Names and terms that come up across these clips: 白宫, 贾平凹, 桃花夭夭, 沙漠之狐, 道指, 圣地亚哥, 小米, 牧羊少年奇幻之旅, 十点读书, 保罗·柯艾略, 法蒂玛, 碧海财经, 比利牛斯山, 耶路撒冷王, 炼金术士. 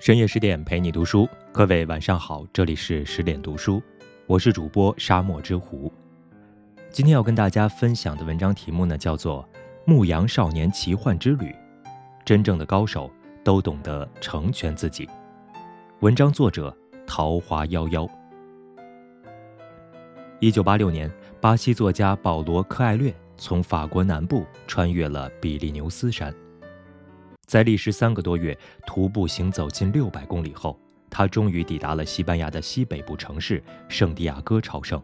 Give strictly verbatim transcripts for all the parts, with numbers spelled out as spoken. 深夜十点陪你读书，各位晚上好，这里是十点读书，我是主播沙漠之狐。今天要跟大家分享的文章题目呢，叫做《牧羊少年奇幻之旅》，真正的高手都懂得成全自己。文章作者桃花夭夭。一九八六年，巴西作家保罗·柯艾略从法国南部穿越了比利牛斯山，在历时三个多月徒步行走近六百公里后，他终于抵达了西班牙的西北部城市圣地亚哥朝圣。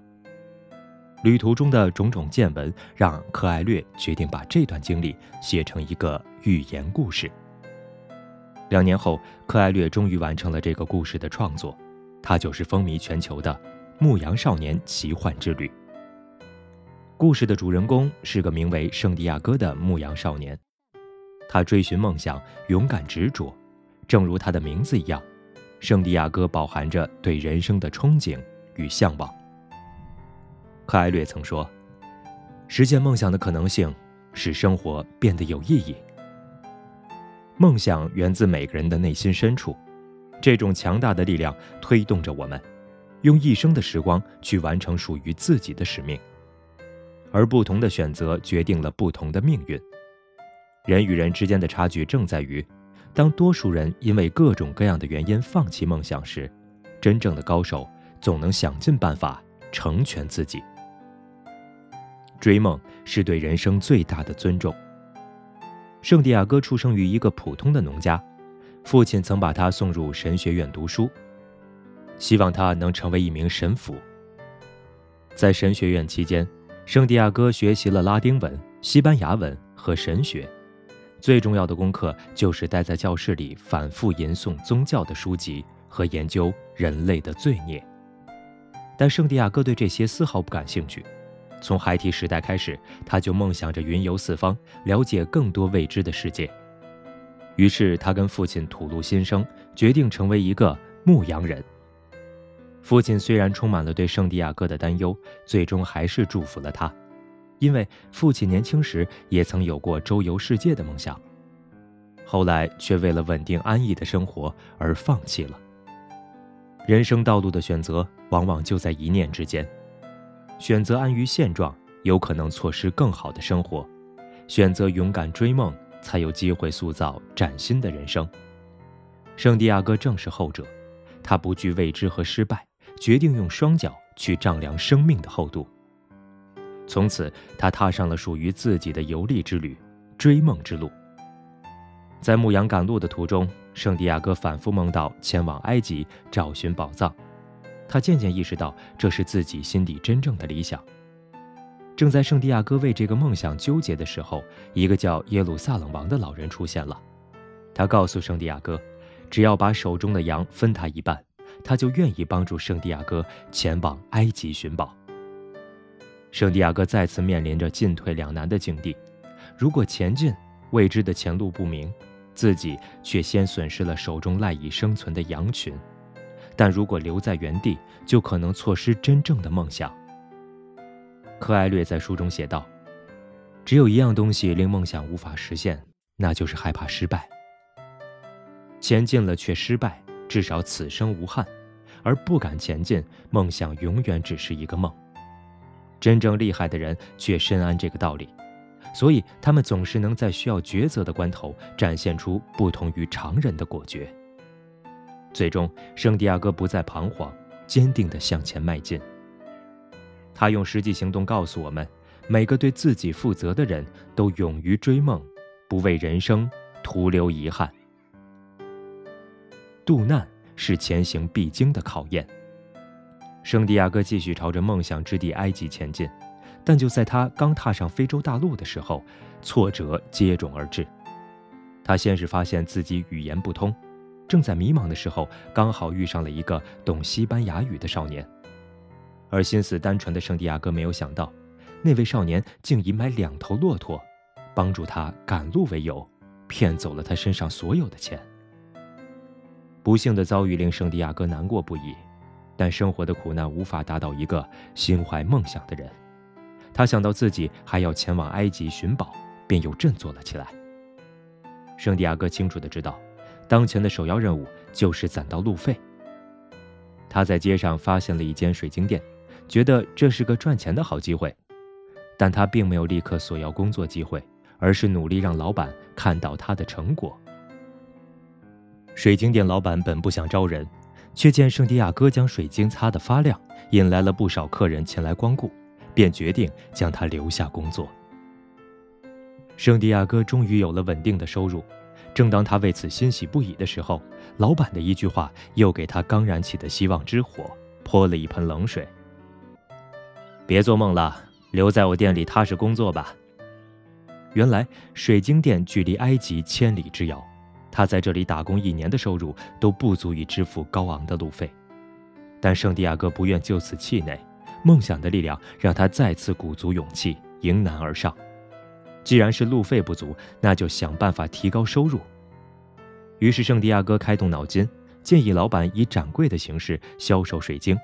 旅途中的种种见闻让柯艾略决定把这段经历写成一个寓言故事。两年后，柯艾略终于完成了这个故事的创作，它就是风靡全球的《牧羊少年奇幻之旅》。故事的主人公是个名为圣地亚哥的牧羊少年，他追寻梦想，勇敢执着，正如他的名字一样，圣地亚哥饱含着对人生的憧憬与向往。柯艾略曾说，实现梦想的可能性使生活变得有意义。梦想源自每个人的内心深处，这种强大的力量推动着我们用一生的时光去完成属于自己的使命，而不同的选择决定了不同的命运。人与人之间的差距正在于，当多数人因为各种各样的原因放弃梦想时，真正的高手总能想尽办法成全自己。追梦是对人生最大的尊重。圣地亚哥出生于一个普通的农家，父亲曾把他送入神学院读书，希望他能成为一名神父。在神学院期间，圣地亚哥学习了拉丁文、西班牙文和神学，最重要的功课就是待在教室里反复吟诵宗教的书籍和研究人类的罪孽。但圣地亚哥对这些丝毫不感兴趣，从孩提时代开始，他就梦想着云游四方，了解更多未知的世界。于是他跟父亲吐露心声，决定成为一个牧羊人。父亲虽然充满了对圣地亚哥的担忧，最终还是祝福了他，因为父亲年轻时也曾有过周游世界的梦想，后来却为了稳定安逸的生活而放弃了。人生道路的选择往往就在一念之间，选择安于现状，有可能错失更好的生活；选择勇敢追梦，才有机会塑造崭新的人生。圣地亚哥正是后者，他不惧未知和失败，决定用双脚去丈量生命的厚度。从此他踏上了属于自己的游历之旅，追梦之路。在牧羊赶路的途中，圣地亚哥反复梦到前往埃及找寻宝藏，他渐渐意识到这是自己心底真正的理想。正在圣地亚哥为这个梦想纠结的时候，一个叫耶路撒冷王的老人出现了。他告诉圣地亚哥，只要把手中的羊分他一半，他就愿意帮助圣地亚哥前往埃及寻宝。圣地亚哥再次面临着进退两难的境地，如果前进，未知的前路不明，自己却先损失了手中赖以生存的羊群，但如果留在原地，就可能错失真正的梦想。柯艾略在书中写道，只有一样东西令梦想无法实现，那就是害怕失败。前进了却失败，至少此生无憾；而不敢前进，梦想永远只是一个梦。真正厉害的人却深谙这个道理，所以他们总是能在需要抉择的关头展现出不同于常人的果决。最终，圣地亚哥不再彷徨，坚定地向前迈进。他用实际行动告诉我们，每个对自己负责的人都勇于追梦，不为人生徒留遗憾。渡难是前行必经的考验。圣地亚哥继续朝着梦想之地埃及前进，但就在他刚踏上非洲大陆的时候，挫折接踵而至。他先是发现自己语言不通，正在迷茫的时候，刚好遇上了一个懂西班牙语的少年。而心思单纯的圣地亚哥没有想到，那位少年竟以买两头骆驼，帮助他赶路为由，骗走了他身上所有的钱。不幸的遭遇令圣地亚哥难过不已，但生活的苦难无法打倒一个心怀梦想的人。他想到自己还要前往埃及寻宝，便又振作了起来。圣地亚哥清楚地知道，当前的首要任务就是攒到路费。他在街上发现了一间水晶店，觉得这是个赚钱的好机会，但他并没有立刻索要工作机会，而是努力让老板看到他的成果。水晶店老板本不想招人，却见圣地亚哥将水晶擦得发亮，引来了不少客人前来光顾，便决定将他留下工作。圣地亚哥终于有了稳定的收入，正当他为此欣喜不已的时候，老板的一句话又给他刚燃起的希望之火泼了一盆冷水。别做梦了，留在我店里踏实工作吧。原来水晶店距离埃及千里之遥，他在这里打工一年的收入都不足以支付高昂的路费。但圣地亚哥不愿就此气馁，梦想的力量让他再次鼓足勇气，迎难而上。既然是路费不足，那就想办法提高收入。于是圣地亚哥开动脑筋，建议老板以展柜的形式销售水晶。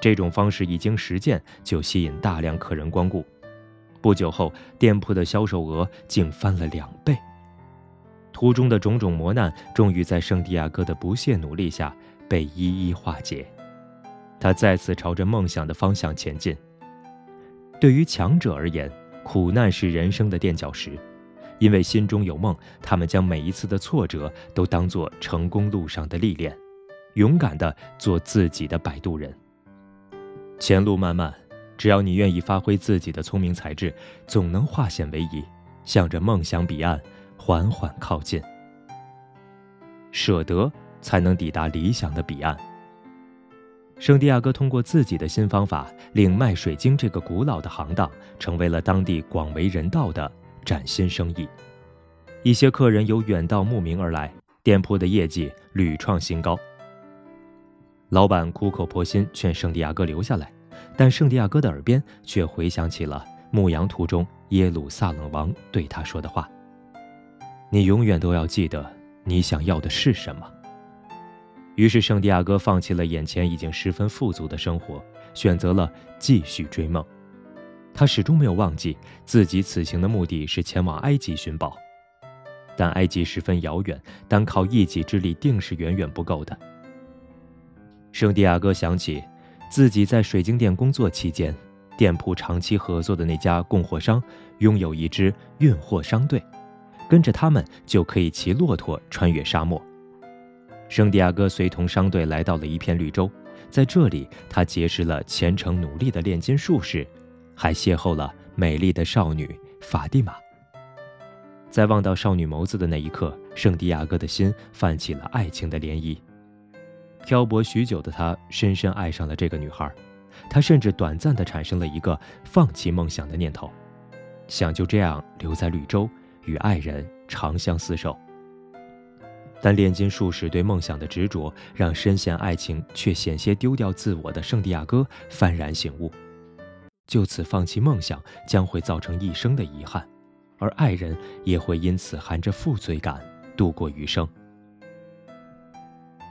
这种方式一经实践，就吸引大量客人光顾。不久后，店铺的销售额竟翻了两倍。途中的种种磨难，终于在圣地亚哥的不懈努力下被一一化解。他再次朝着梦想的方向前进。对于强者而言，苦难是人生的垫脚石，因为心中有梦，他们将每一次的挫折都当作成功路上的历练，勇敢地做自己的摆渡人。前路漫漫，只要你愿意发挥自己的聪明才智，总能化险为夷，向着梦想彼岸缓缓靠近。舍得才能抵达理想的彼岸。圣地亚哥通过自己的新方法，令卖水晶这个古老的行当成为了当地广为人道的崭新生意。一些客人由远道慕名而来，店铺的业绩屡创新高。老板苦口婆心劝圣地亚哥留下来，但圣地亚哥的耳边却回想起了牧羊途中耶路撒冷王对他说的话：你永远都要记得你想要的是什么。于是圣地亚哥放弃了眼前已经十分富足的生活，选择了继续追梦。他始终没有忘记自己此行的目的是前往埃及寻宝，但埃及十分遥远，单靠一己之力定是远远不够的。圣地亚哥想起自己在水晶店工作期间，店铺长期合作的那家供货商拥有一支运货商队，跟着他们就可以骑骆驼穿越沙漠。圣地亚哥随同商队来到了一片绿洲，在这里他结识了虔诚努力的炼金术士，还邂逅了美丽的少女法蒂玛。在望到少女眸子的那一刻，圣地亚哥的心泛起了爱情的涟漪。漂泊许久的他深深爱上了这个女孩，他甚至短暂地产生了一个放弃梦想的念头，想就这样留在绿洲与爱人长相厮守。但炼金术士对梦想的执着，让深陷爱情却险些丢掉自我的圣地亚哥幡然醒悟，就此放弃梦想将会造成一生的遗憾，而爱人也会因此含着负罪感度过余生。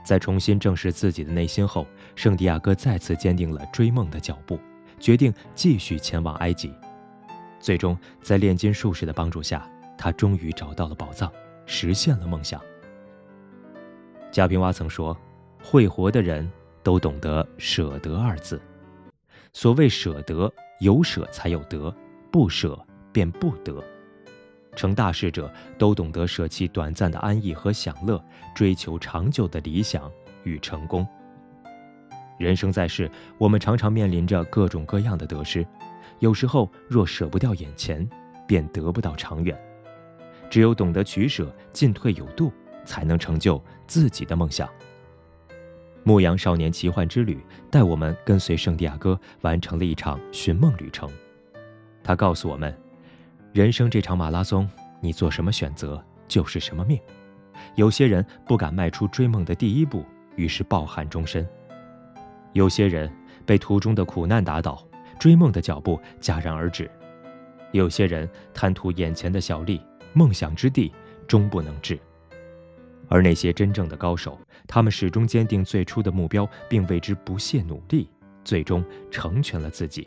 在重新正视自己的内心后，圣地亚哥再次坚定了追梦的脚步，决定继续前往埃及。最终，在炼金术士的帮助下，他终于找到了宝藏，实现了梦想。贾平凹曾说，会活的人都懂得舍得二字。所谓舍得，有舍才有得，不舍便不得。成大事者都懂得舍弃短暂的安逸和享乐，追求长久的理想与成功。人生在世，我们常常面临着各种各样的得失，有时候若舍不掉眼前，便得不到长远。只有懂得取舍，进退有度，才能成就自己的梦想。牧羊少年奇幻之旅带我们跟随圣地亚哥完成了一场寻梦旅程。他告诉我们，人生这场马拉松，你做什么选择就是什么命。有些人不敢迈出追梦的第一步，于是抱憾终身；有些人被途中的苦难打倒，追梦的脚步戛然而止；有些人贪图眼前的小利，梦想之地终不能至。而那些真正的高手，他们始终坚定最初的目标，并为之不懈努力，最终成全了自己。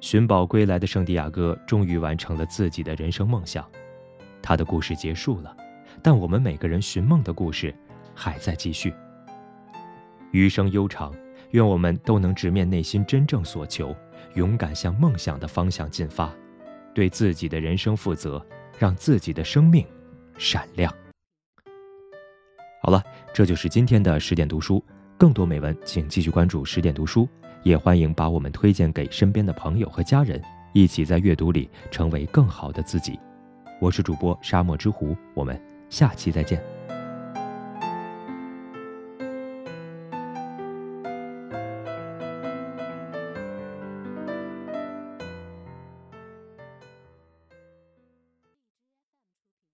寻宝归来的圣地亚哥终于完成了自己的人生梦想，他的故事结束了，但我们每个人寻梦的故事还在继续。余生悠长，愿我们都能直面内心真正所求，勇敢向梦想的方向进发，对自己的人生负责，让自己的生命闪亮。好了，这就是今天的十点读书。更多美文，请继续关注十点读书，也欢迎把我们推荐给身边的朋友和家人，一起在阅读里成为更好的自己。我是主播沙漠之狐，我们下期再见。